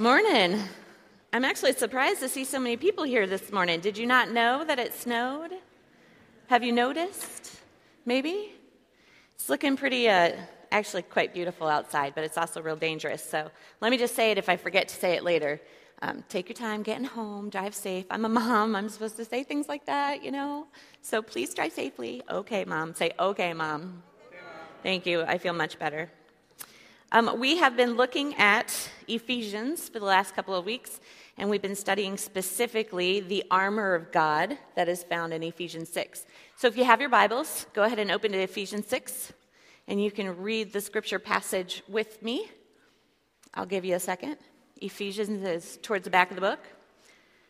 Morning. I'm actually surprised to see so many people here this morning. Did you not know that it snowed? Have you noticed? Maybe? It's looking pretty, actually quite beautiful outside, but it's also real dangerous. So let me just say it if I forget to say it later. Take your time getting home, drive safe. I'm a mom. I'm supposed to say things like that, you know. So please drive safely. Okay, Mom. Say, okay, Mom. Okay, Mom. Thank you. I feel much better. We have been looking at Ephesians for the last couple of weeks, and we've been studying specifically the armor of God that is found in Ephesians 6. So if you have your Bibles, go ahead and open to Ephesians 6, and you can read the scripture passage with me. I'll give you a second. Ephesians is towards the back of the book.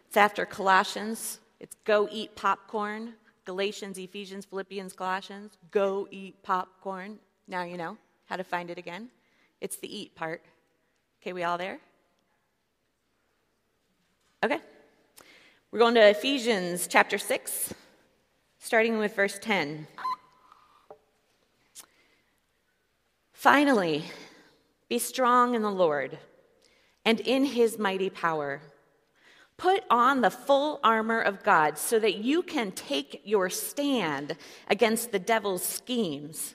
It's after Colossians. It's go eat popcorn. Galatians, Ephesians, Philippians, Colossians. Go eat popcorn. Now you know how to find it again. It's the eat part. Okay, we all there? Okay. We're going to Ephesians chapter 6, starting with verse 10. Finally, be strong in the Lord and in his mighty power. Put on the full armor of God so that you can take your stand against the devil's schemes.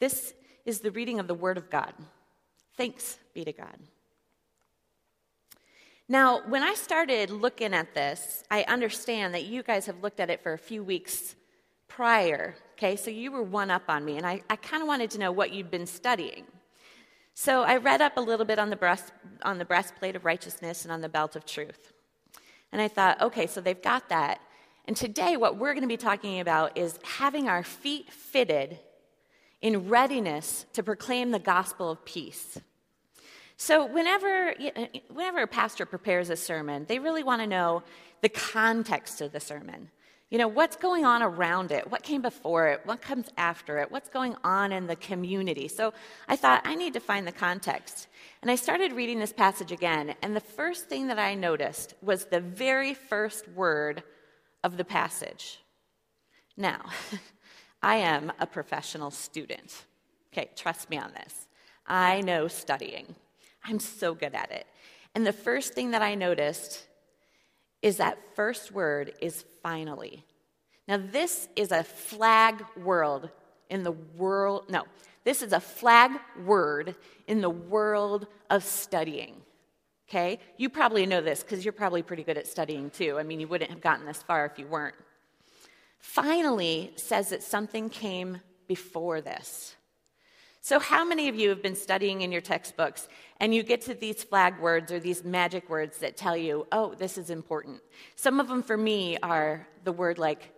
This is the reading of the Word of God. Thanks be to God. Now, when I started looking at this, I understand that you guys have looked at it for a few weeks prior, okay? So you were one up on me, and I kind of wanted to know what you'd been studying. So I read up a little bit on the breastplate of righteousness and on the belt of truth. And I thought, okay, so they've got that. And today what we're going to be talking about is having our feet fitted in readiness to proclaim the gospel of peace. So whenever a pastor prepares a sermon, they really want to know the context of the sermon. You know, what's going on around it? What came before it? What comes after it? What's going on in the community? So I thought, I need to find the context. And I started reading this passage again, and the first thing that I noticed was the very first word of the passage. Now, I am a professional student. Okay, trust me on this. I know studying. I'm so good at it. And the first thing that I noticed is that first word is finally. Now, this is a flag word in the world. No, this is a flag word in the world of studying. Okay? You probably know this because you're probably pretty good at studying too. I mean, you wouldn't have gotten this far if you weren't. Finally says that something came before this. So how many of you have been studying in your textbooks and you get to these flag words or these magic words that tell you, oh, this is important? Some of them for me are the word like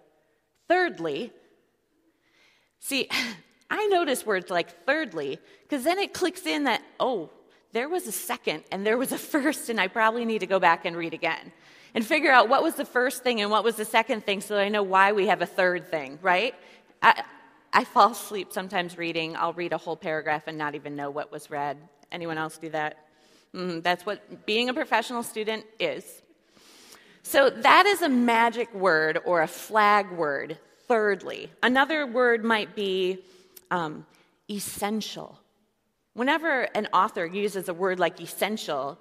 thirdly. See, I notice words like thirdly because then it clicks in that, oh, there was a second and there was a first and I probably need to go back and read again. And figure out what was the first thing and what was the second thing so that I know why we have a third thing, right? I fall asleep sometimes reading. I'll read a whole paragraph and not even know what was read. Anyone else do that? That's what being a professional student is. So that is a magic word or a flag word, thirdly. Another word might be essential. Whenever an author uses a word like essential,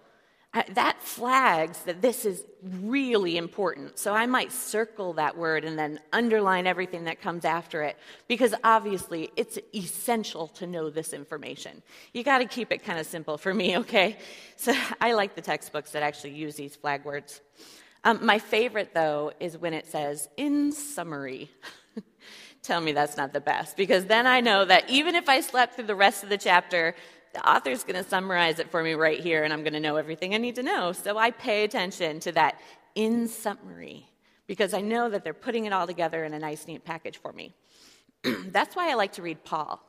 That flags that this is really important. So I might circle that word and then underline everything that comes after it, because obviously it's essential to know this information. You got to keep it kind of simple for me, okay? So I like the textbooks that actually use these flag words. My favorite, though, is when it says, in summary. Tell me that's not the best, because then I know that even if I slept through the rest of the chapter, the author's going to summarize it for me right here, and I'm going to know everything I need to know. So I pay attention to that in summary, because I know that they're putting it all together in a nice, neat package for me. That's why I like to read Paul,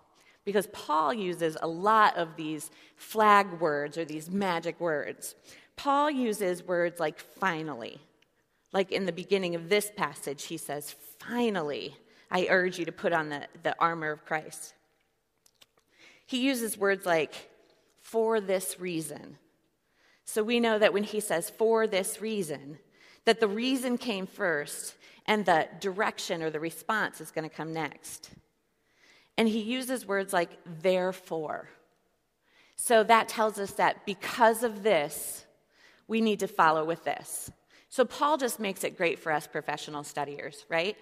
because Paul uses a lot of these flag words or these magic words. Paul uses words like finally. Like in the beginning of this passage, he says, finally, I urge you to put on the armor of Christ. He uses words like, for this reason. So we know that when he says, for this reason, that the reason came first, and the direction or the response is going to come next. And he uses words like, therefore. So that tells us that because of this, we need to follow with this. So Paul just makes it great for us professional studiers, right?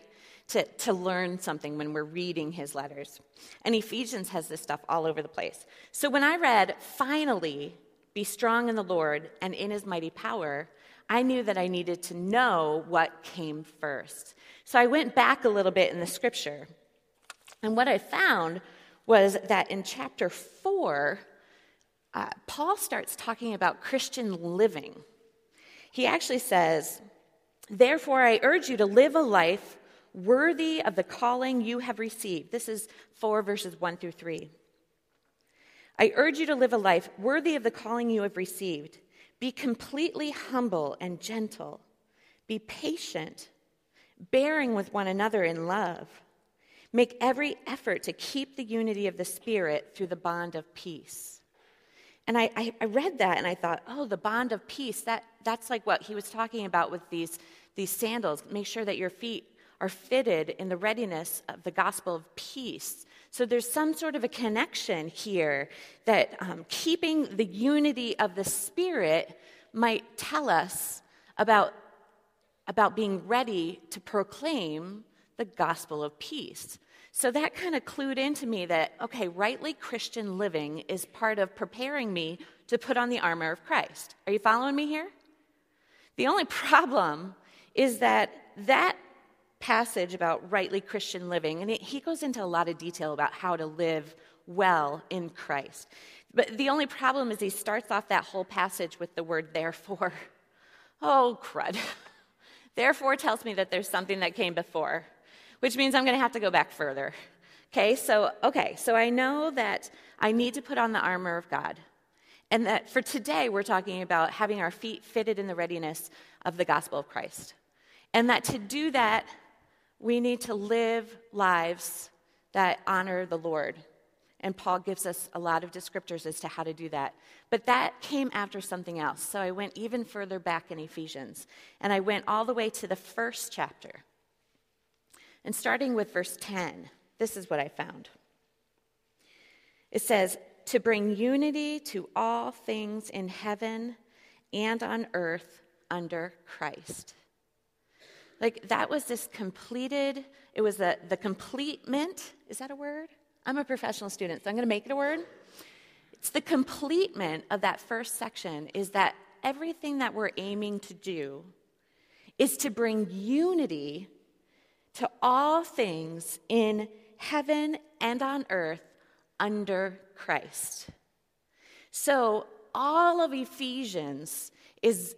To learn something when we're reading his letters. And Ephesians has this stuff all over the place. So when I read, finally, be strong in the Lord and in his mighty power, I knew that I needed to know what came first. So I went back a little bit in the scripture. And what I found was that in chapter 4, Paul starts talking about Christian living. He actually says, therefore I urge you to live a life worthy of the calling you have received. This is 4 verses 1 through 3. I urge you to live a life worthy of the calling you have received. Be completely humble and gentle. Be patient, bearing with one another in love. Make every effort to keep the unity of the Spirit through the bond of peace. And I read that and I thought, oh, the bond of peace, that's like what he was talking about with these sandals. Make sure that your feet are fitted in the readiness of the gospel of peace. So there's some sort of a connection here that keeping the unity of the Spirit might tell us about being ready to proclaim the gospel of peace. So that kind of clued into me that, okay, rightly Christian living is part of preparing me to put on the armor of Christ. Are you following me here? The only problem is that passage about rightly Christian living, and he goes into a lot of detail about how to live well in Christ. But the only problem is he starts off that whole passage with the word therefore. Oh, crud. Therefore tells me that there's something that came before, which means I'm going to have to go back further. Okay, so I know that I need to put on the armor of God. And that for today, we're talking about having our feet fitted in the readiness of the gospel of Christ. And that to do that, we need to live lives that honor the Lord. And Paul gives us a lot of descriptors as to how to do that. But that came after something else. So I went even further back in Ephesians. And I went all the way to the first chapter. And starting with verse 10, this is what I found. It says, to bring unity to all things in heaven and on earth under Christ. Like, that was this completed, it was the completement, is that a word? I'm a professional student, so I'm going to make it a word. It's the completement of that first section is that everything that we're aiming to do is to bring unity to all things in heaven and on earth under Christ. So all of Ephesians is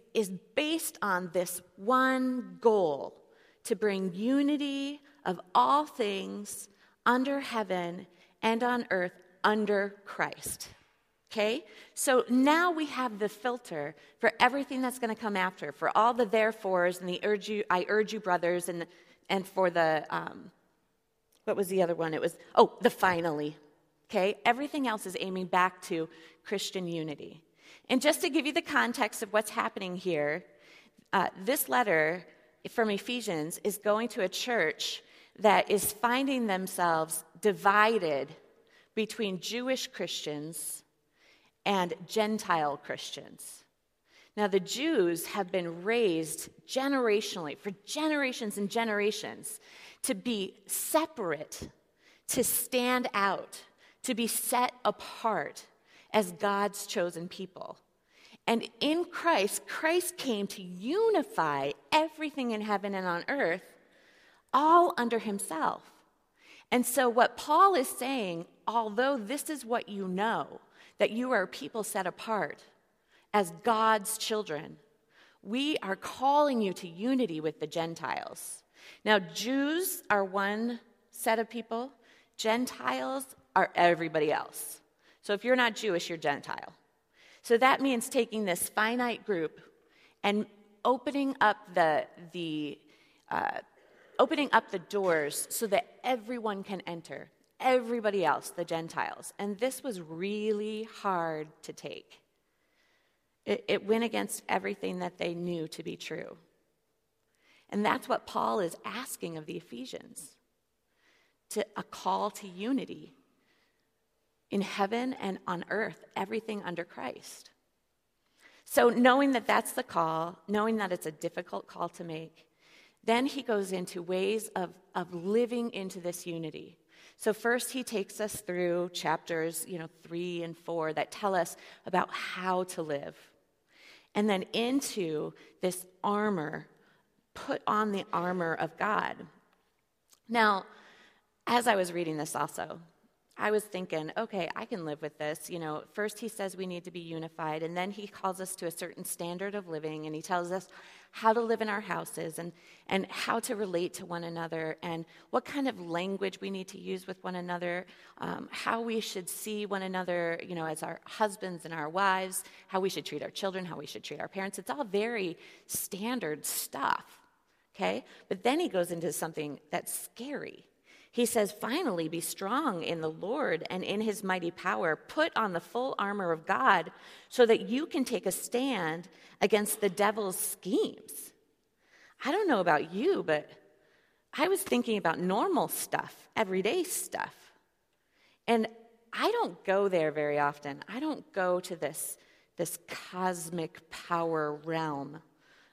based on this one goal, to bring unity of all things under heaven and on earth under Christ, okay? So now we have the filter for everything that's going to come after, for all the therefores and the urge you, I urge you, brothers, and for the, what was the other one? It was, the finally, okay? Everything else is aiming back to Christian unity. And just to give you the context of what's happening here, this letter from Ephesians is going to a church that is finding themselves divided between Jewish Christians and Gentile Christians. Now, the Jews have been raised generationally, for generations and generations, to be separate, to stand out, to be set apart as God's chosen people. And in Christ, Christ came to unify everything in heaven and on earth, all under himself. And so what Paul is saying, although this is what you know, that you are people set apart as God's children, we are calling you to unity with the Gentiles. Now, Jews are one set of people. Gentiles are everybody else. So if you're not Jewish, you're Gentile. So that means taking this finite group and opening up the doors so that everyone can enter, everybody else, the Gentiles. And this was really hard to take. It went against everything that they knew to be true. And that's what Paul is asking of the Ephesians, a call to unity in heaven and on earth, everything under Christ. So knowing that that's the call, knowing that it's a difficult call to make, then he goes into ways of living into this unity. So first he takes us through chapters 3 and 4 that tell us about how to live. And then into this armor, put on the armor of God. Now, as I was reading this also, I was thinking, okay, I can live with this. First he says we need to be unified, and then he calls us to a certain standard of living, and he tells us how to live in our houses and how to relate to one another and what kind of language we need to use with one another, how we should see one another, as our husbands and our wives, how we should treat our children, how we should treat our parents. It's all very standard stuff, okay? But then he goes into something that's scary. He says, finally, be strong in the Lord and in his mighty power. Put on the full armor of God so that you can take a stand against the devil's schemes. I don't know about you, but I was thinking about normal stuff, everyday stuff. And I don't go there very often. I don't go to this cosmic power realm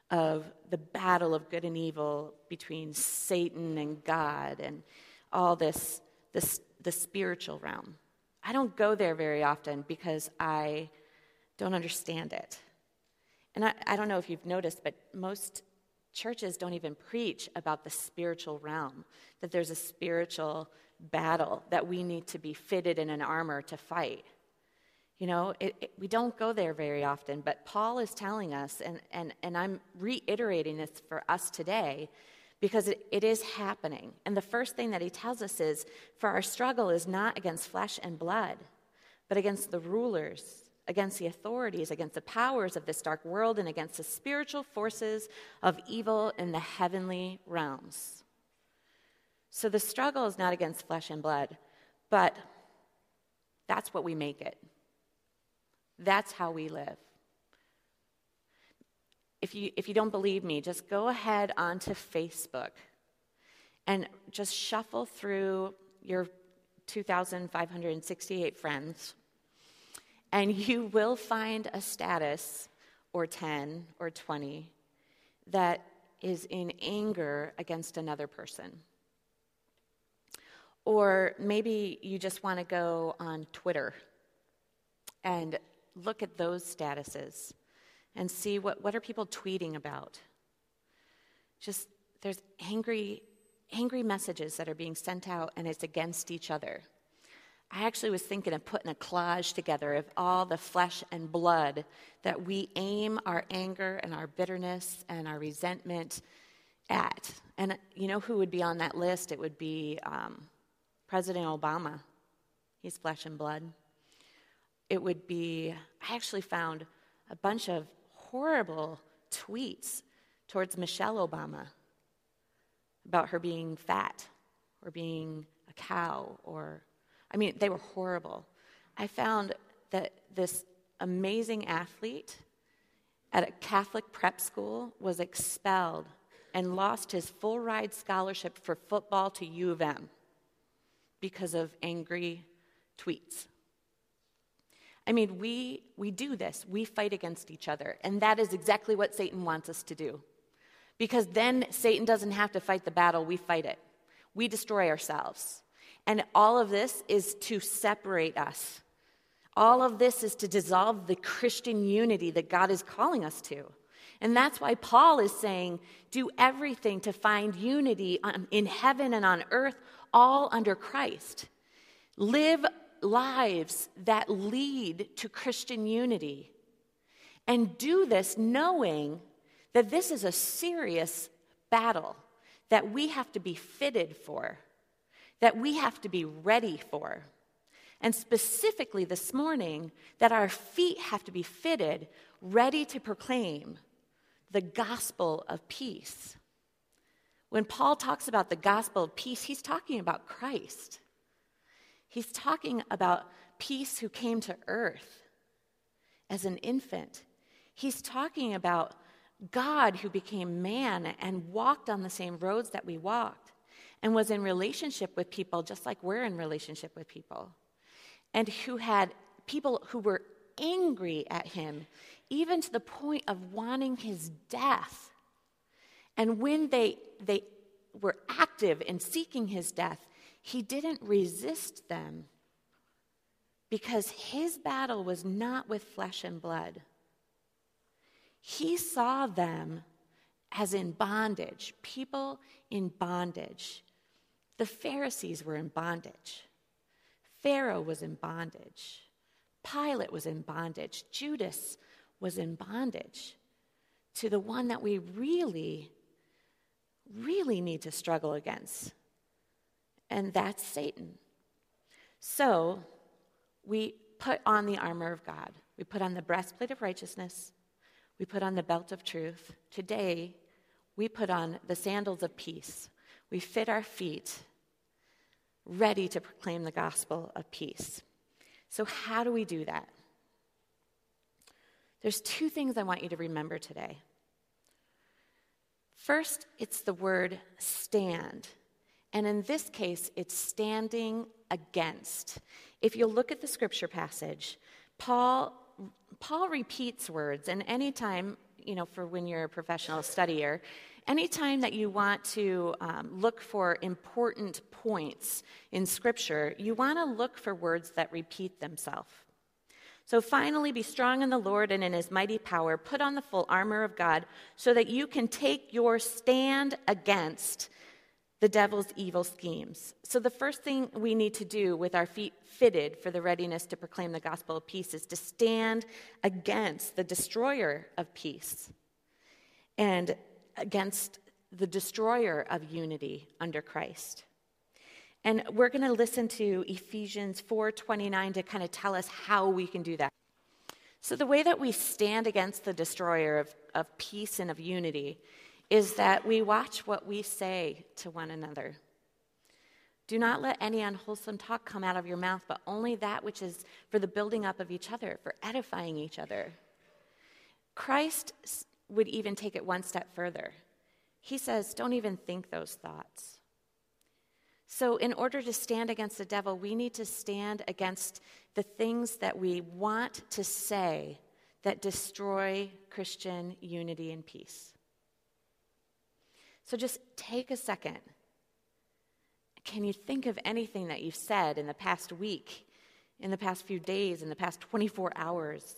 of the battle of good and evil between Satan and God and all this the spiritual realm. I don't go there very often because I don't understand it. And I don't know if you've noticed, but most churches don't even preach about the spiritual realm, that there's a spiritual battle that we need to be fitted in an armor to fight. We don't go there very often, but Paul is telling us, and I'm reiterating this for us today, because it is happening. And the first thing that he tells us is, for our struggle is not against flesh and blood, but against the rulers, against the authorities, against the powers of this dark world, and against the spiritual forces of evil in the heavenly realms. So the struggle is not against flesh and blood, but that's what we make it. That's how we live. If you don't believe me, just go ahead onto Facebook and just shuffle through your 2,568 friends, and you will find a status or 10 or 20 that is in anger against another person. Or maybe you just want to go on Twitter and look at those statuses and see what are people tweeting about. Just, there's angry messages that are being sent out, and it's against each other. I actually was thinking of putting a collage together of all the flesh and blood that we aim our anger and our bitterness and our resentment at. And you know who would be on that list? It would be President Obama. He's flesh and blood. It would be, I actually found a bunch of horrible tweets towards Michelle Obama about her being fat or being a cow, they were horrible. I found that this amazing athlete at a Catholic prep school was expelled and lost his full ride scholarship for football to U of M because of angry tweets. I mean, we do this. We fight against each other. And that is exactly what Satan wants us to do. Because then Satan doesn't have to fight the battle. We fight it. We destroy ourselves. And all of this is to separate us. All of this is to dissolve the Christian unity that God is calling us to. And that's why Paul is saying, do everything to find unity in heaven and on earth, all under Christ. Live lives that lead to Christian unity. And do this knowing that this is a serious battle that we have to be fitted for, that we have to be ready for. And specifically this morning, that our feet have to be fitted, ready to proclaim the gospel of peace. When Paul talks about the gospel of peace, he's talking about Christ. He's talking about peace who came to earth as an infant. He's talking about God who became man and walked on the same roads that we walked and was in relationship with people just like we're in relationship with people. And who had people who were angry at him, even to the point of wanting his death. And when they were active in seeking his death, he didn't resist them because his battle was not with flesh and blood. He saw them as in bondage, people in bondage. The Pharisees were in bondage. Pharaoh was in bondage. Pilate was in bondage. Judas was in bondage to the one that we really, really need to struggle against. And that's Satan. So we put on the armor of God. We put on the breastplate of righteousness. We put on the belt of truth. Today, we put on the sandals of peace. We fit our feet ready to proclaim the gospel of peace. So how do we do that? There's two things I want you to remember today. First, it's the word stand. And in this case, it's standing against. If you look at the scripture passage, Paul repeats words, and anytime, for when you're a professional studier, anytime that you want to look for important points in Scripture, you want to look for words that repeat themselves. So finally, be strong in the Lord and in his mighty power. Put on the full armor of God so that you can take your stand against the devil's evil schemes. So the first thing we need to do with our feet fitted for the readiness to proclaim the gospel of peace is to stand against the destroyer of peace. And against the destroyer of unity under Christ. And we're going to listen to Ephesians 4:29 to kind of tell us how we can do that. So the way that we stand against the destroyer of peace and of unity is that we watch what we say to one another. Do not let any unwholesome talk come out of your mouth, but only that which is for the building up of each other, for edifying each other. Christ would even take it one step further. He says, don't even think those thoughts. So in order to stand against the devil, we need to stand against the things that we want to say that destroy Christian unity and peace. So just take a second. Can you think of anything that you've said in the past week, in the past few days, in the past 24 hours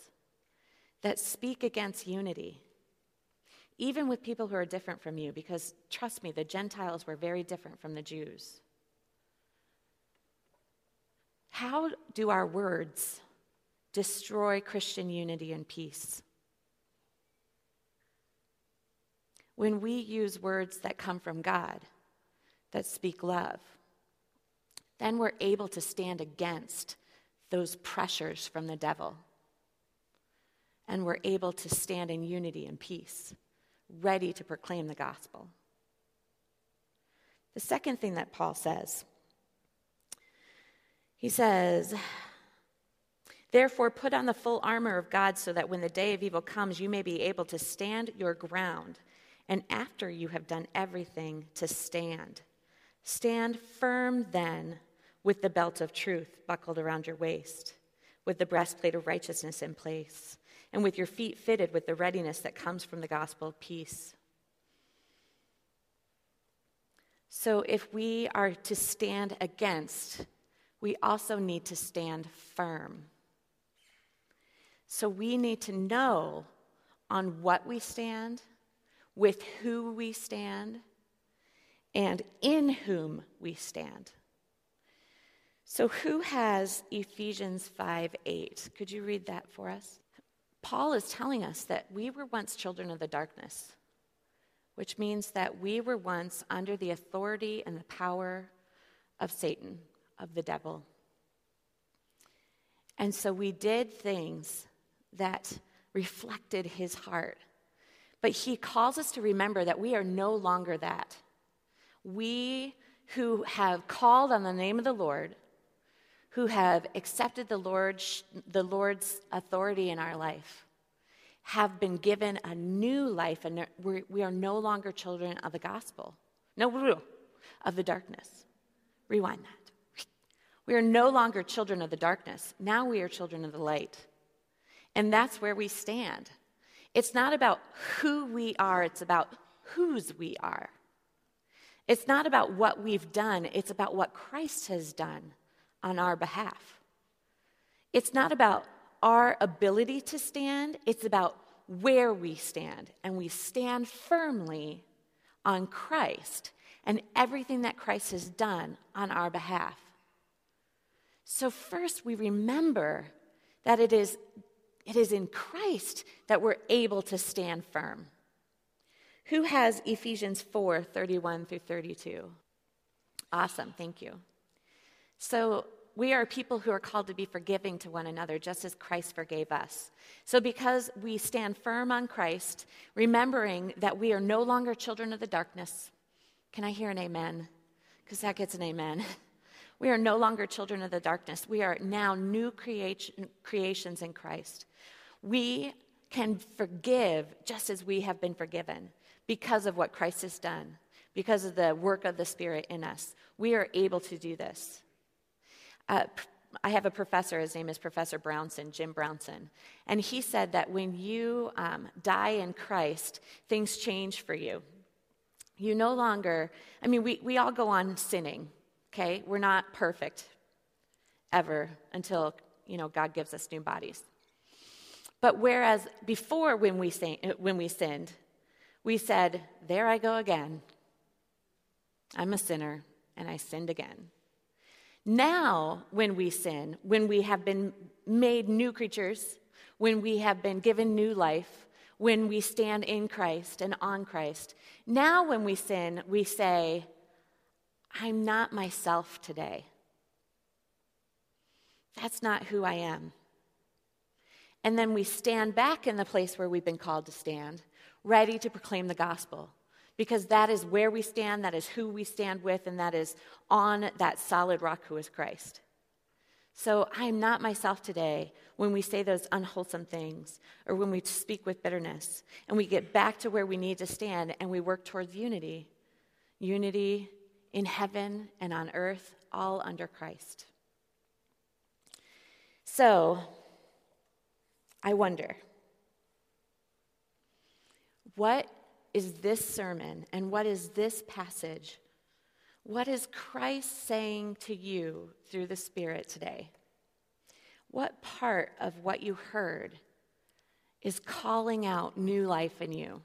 that speak against unity? Even with people who are different from you, because trust me, the Gentiles were very different from the Jews. How do our words destroy Christian unity and peace? When we use words that come from God, that speak love, then we're able to stand against those pressures from the devil. And we're able to stand in unity and peace, ready to proclaim the gospel. The second thing that Paul says, he says, therefore put on the full armor of God so that when the day of evil comes, you may be able to stand your ground. And after you have done everything to stand, stand firm then with the belt of truth buckled around your waist, with the breastplate of righteousness in place, and with your feet fitted with the readiness that comes from the gospel of peace. So if we are to stand against, we also need to stand firm. So we need to know on what we stand, with who we stand, and in whom we stand. So who has Ephesians 5:8? Could you read that for us? Paul is telling us that we were once children of the darkness, which means that we were once under the authority and the power of Satan, of the devil. And so we did things that reflected his heart. But he calls us to remember that we are no longer that. We who have called on the name of the Lord, who have accepted the Lord's authority in our life, have been given a new life, and we are no longer children of the gospel. No, of the darkness. Rewind that. We are no longer children of the darkness. Now we are children of the light. And that's where we stand. It's not about who we are, it's about whose we are. It's not about what we've done, it's about what Christ has done on our behalf. It's not about our ability to stand, it's about where we stand. And we stand firmly on Christ and everything that Christ has done on our behalf. So first we remember that it is in Christ that we're able to stand firm. Who has Ephesians 4:31 through 32? Awesome, thank you. So we are people who are called to be forgiving to one another, just as Christ forgave us. So because we stand firm on Christ, remembering that we are no longer children of the darkness. Can I hear an amen? Because that gets an amen. We are no longer children of the darkness. We are now new creations in Christ. We can forgive just as we have been forgiven because of what Christ has done, because of the work of the Spirit in us. We are able to do this. I have a professor, his name is Professor Brownson, Jim Brownson, and he said that when you die in Christ, things change for you. You no longer, we all go on sinning. Okay, we're not perfect ever until, God gives us new bodies. But whereas before when we sinned, we said, there I go again. I'm a sinner and I sinned again. Now when we sin, when we have been made new creatures, when we have been given new life, when we stand in Christ and on Christ, now when we sin, we say, I'm not myself today. That's not who I am. And then we stand back in the place where we've been called to stand, ready to proclaim the gospel, because that is where we stand, that is who we stand with, and that is on that solid rock who is Christ. So I'm not myself today when we say those unwholesome things or when we speak with bitterness, and we get back to where we need to stand and we work towards unity. Unity in heaven and on earth, all under Christ. So, I wonder, what is this sermon and what is this passage? What is Christ saying to you through the Spirit today? What part of what you heard is calling out new life in you?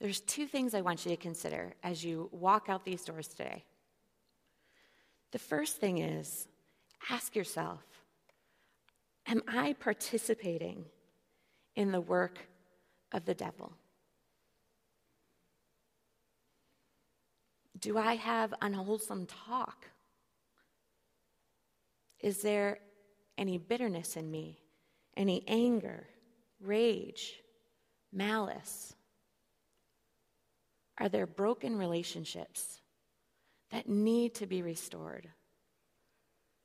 There's two things I want you to consider as you walk out these doors today. The first thing is, ask yourself, am I participating in the work of the devil? Do I have unwholesome talk? Is there any bitterness in me? Any anger, rage, malice? Are there broken relationships that need to be restored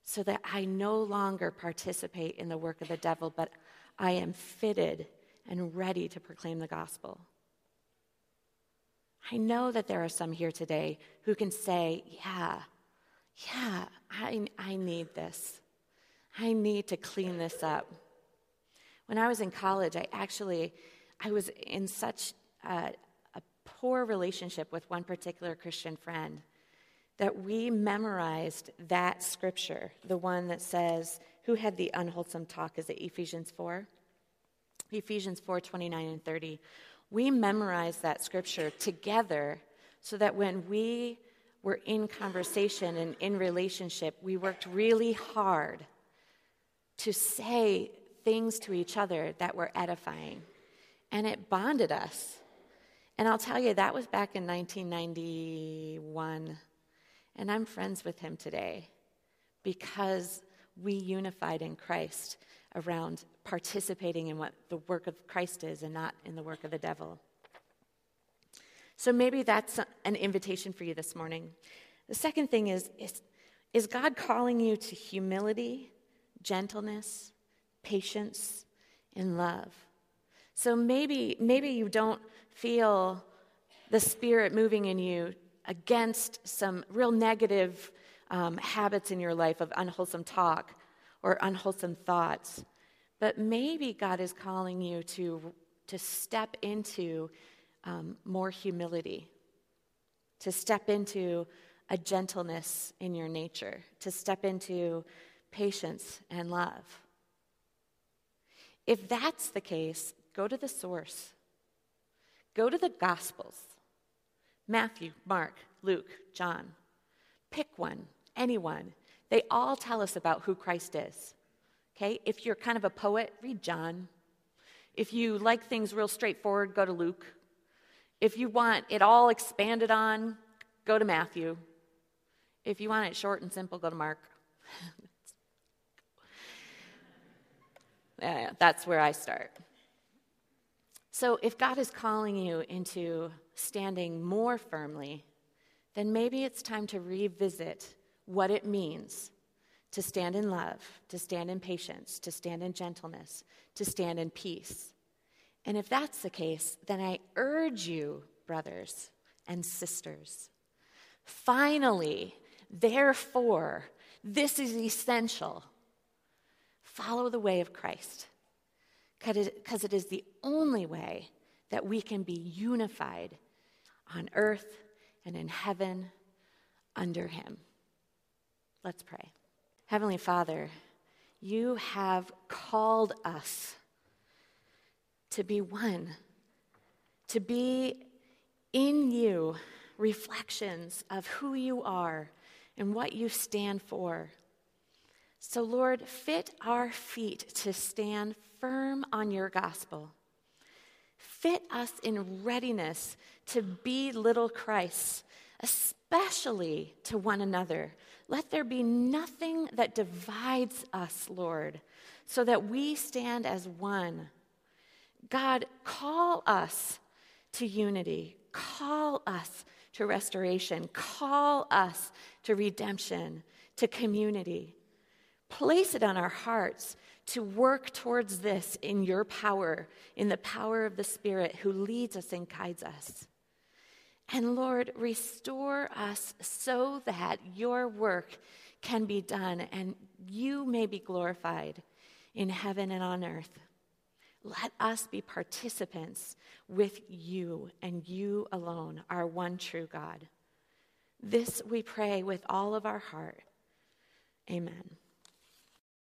so that I no longer participate in the work of the devil, but I am fitted and ready to proclaim the gospel? I know that there are some here today who can say, yeah, I need this. I need to clean this up. When I was in college, I was in such a poor relationship with one particular Christian friend that we memorized that scripture, the one that says, who had the unwholesome talk? Is it Ephesians 4? Ephesians 4, 29 and 30. We memorized that scripture together so that when we were in conversation and in relationship, we worked really hard to say things to each other that were edifying. And it bonded us. And I'll tell you, that was back in 1991. And I'm friends with him today because we unified in Christ around participating in what the work of Christ is and not in the work of the devil. So maybe that's an invitation for you this morning. The second thing is God calling you to humility, gentleness, patience, and love? So maybe you don't feel the Spirit moving in you against some real negative habits in your life of unwholesome talk or unwholesome thoughts. But maybe God is calling you to step into more humility, to step into a gentleness in your nature, to step into patience and love. If that's the case, go to the source. Go to the Gospels. Matthew, Mark, Luke, John. Pick one, anyone. They all tell us about who Christ is. Okay? If you're kind of a poet, read John. If you like things real straightforward, go to Luke. If you want it all expanded on, go to Matthew. If you want it short and simple, go to Mark. Yeah, that's where I start. So if God is calling you into standing more firmly, then maybe it's time to revisit what it means to stand in love, to stand in patience, to stand in gentleness, to stand in peace. And if that's the case, then I urge you, brothers and sisters, finally, therefore, this is essential. Follow the way of Christ, because it is the only way that we can be unified on earth and in heaven under him. Let's pray. Heavenly Father, you have called us to be one, to be in you reflections of who you are and what you stand for. So, Lord, fit our feet to stand firm on your gospel. Fit us in readiness to be little Christs, especially to one another. Let there be nothing that divides us, Lord, so that we stand as one. God, call us to unity. Call us to restoration. Call us to redemption, to community. Place it on our hearts to work towards this in your power, in the power of the Spirit who leads us and guides us. And Lord, restore us so that your work can be done and you may be glorified in heaven and on earth. Let us be participants with you and you alone, our one true God. This we pray with all of our heart. Amen.